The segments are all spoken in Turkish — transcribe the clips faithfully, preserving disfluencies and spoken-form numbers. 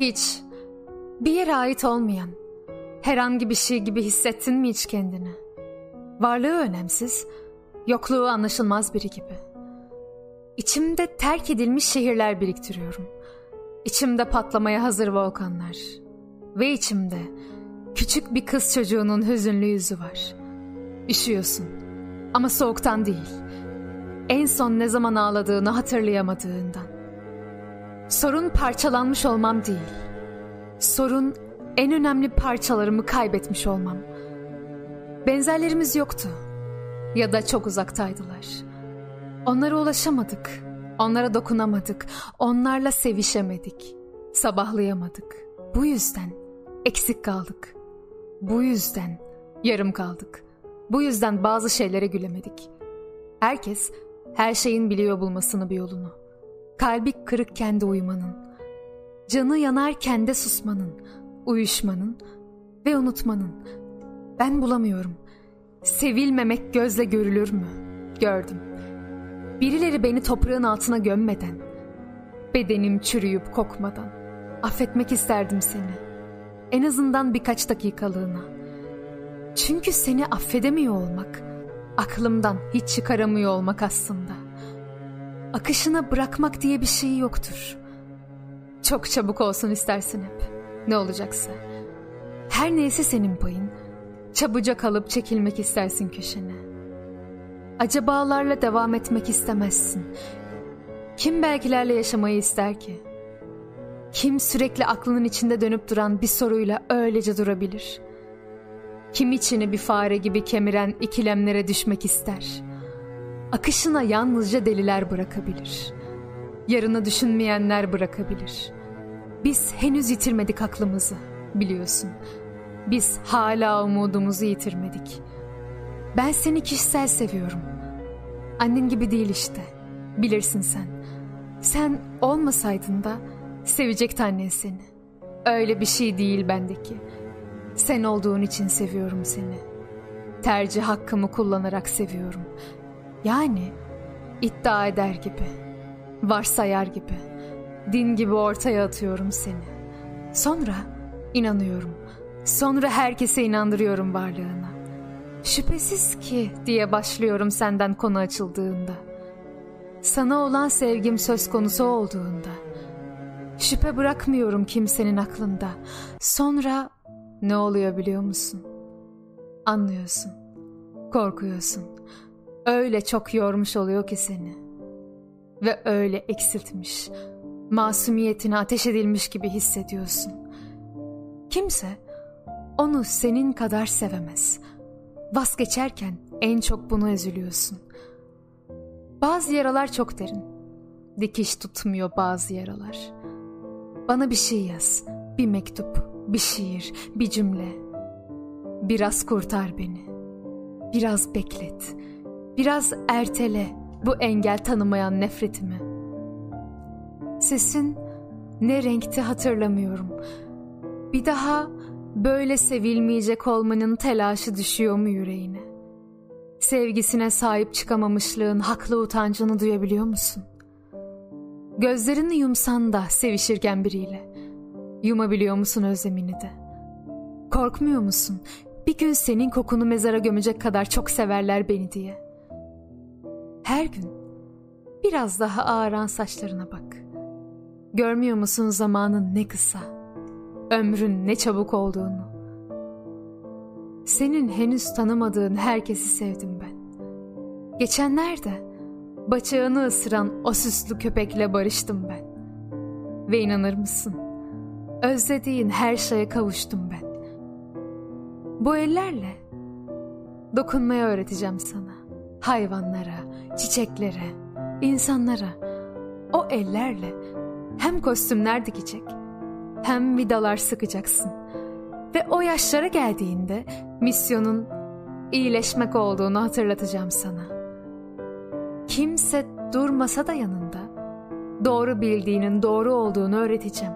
Hiç, bir yere ait olmayan, herhangi bir şey gibi hissettin mi hiç kendini? Varlığı önemsiz, yokluğu anlaşılmaz biri gibi. İçimde terk edilmiş şehirler biriktiriyorum. İçimde patlamaya hazır volkanlar. Ve içimde küçük bir kız çocuğunun hüzünlü yüzü var. Üşüyorsun ama soğuktan değil. En son ne zaman ağladığını hatırlayamadığından. Sorun parçalanmış olmam değil. Sorun en önemli parçalarımı kaybetmiş olmam. Benzerlerimiz yoktu. Ya da çok uzaktaydılar. Onlara ulaşamadık. Onlara dokunamadık. Onlarla sevişemedik. Sabahlayamadık. Bu yüzden eksik kaldık. Bu yüzden yarım kaldık. Bu yüzden bazı şeylere gülemedik. Herkes her şeyin biliyor bulmasını bir yolunu. Kalbi kırıkken de uyumanın, canı yanarken de susmanın, uyuşmanın ve unutmanın. Ben bulamıyorum. Sevilmemek gözle görülür mü? Gördüm. Birileri beni toprağın altına gömmeden, bedenim çürüyüp kokmadan. Affetmek isterdim seni. En azından birkaç dakikalığına. Çünkü seni affedemiyor olmak, aklımdan hiç çıkaramıyor olmak aslında. Akışına bırakmak diye bir şey yoktur. Çok çabuk olsun istersin hep. Ne olacaksa. Her neyse senin payın. Çabucak alıp çekilmek istersin köşene. Acabalarla devam etmek istemezsin. Kim belkilerle yaşamayı ister ki? Kim sürekli aklının içinde dönüp duran bir soruyla öylece durabilir? Kim içini bir fare gibi kemiren ikilemlere düşmek ister? Akışına yalnızca deliler bırakabilir. Yarını düşünmeyenler bırakabilir. Biz henüz yitirmedik aklımızı, biliyorsun. Biz hala umudumuzu yitirmedik. Ben seni kişisel seviyorum. Annen gibi değil işte. Bilirsin sen. Sen olmasaydın da sevecekti annen seni. Öyle bir şey değil bendeki. Sen olduğun için seviyorum seni. Tercih hakkımı kullanarak seviyorum. Yani iddia eder gibi, varsayar gibi, din gibi ortaya atıyorum seni. Sonra inanıyorum. Sonra herkese inandırıyorum varlığına. Şüphesiz ki diye başlıyorum senden konu açıldığında. Sana olan sevgim söz konusu olduğunda. Şüphe bırakmıyorum kimsenin aklında. Sonra ne oluyor biliyor musun? Anlıyorsun. Korkuyorsun. Öyle çok yormuş oluyor ki seni. Ve öyle eksiltmiş. Masumiyetine ateş edilmiş gibi hissediyorsun. Kimse onu senin kadar sevemez. Vazgeçerken en çok buna üzülüyorsun. Bazı yaralar çok derin. Dikiş tutmuyor bazı yaralar. Bana bir şey yaz. Bir mektup, bir şiir, bir cümle. Biraz kurtar beni. Biraz beklet. Biraz ertele bu engel tanımayan nefretimi. Sesin ne renkti hatırlamıyorum. Bir daha böyle sevilmeyecek olmanın telaşı düşüyor mu yüreğine? Sevgisine sahip çıkamamışlığın haklı utancını duyabiliyor musun? Gözlerini yumsan da sevişirken biriyle. Yumabiliyor musun özlemini de? Korkmuyor musun? Bir gün senin kokunu mezara gömecek kadar çok severler beni diye. Her gün biraz daha ağaran saçlarına bak. Görmüyor musun zamanın ne kısa? Ömrün ne çabuk olduğunu. Senin henüz tanımadığın herkesi sevdim ben. Geçenlerde bacağını ısıran o süslü köpekle barıştım ben. Ve inanır mısın? Özlediğin her şeye kavuştum ben. Bu ellerle dokunmayı öğreteceğim sana. Hayvanlara, çiçeklere, insanlara. O ellerle hem kostümler dikecek, hem vidalar sıkacaksın. Ve o yaşlara geldiğinde misyonun iyileşmek olduğunu hatırlatacağım sana. Kimse durmasa da yanında doğru bildiğinin doğru olduğunu öğreteceğim.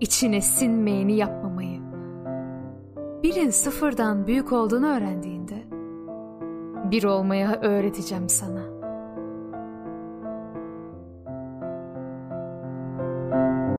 İçine sinmeyeni yapmamayı. Birin sıfırdan büyük olduğunu öğrendiğinde bir olmaya öğreteceğim sana.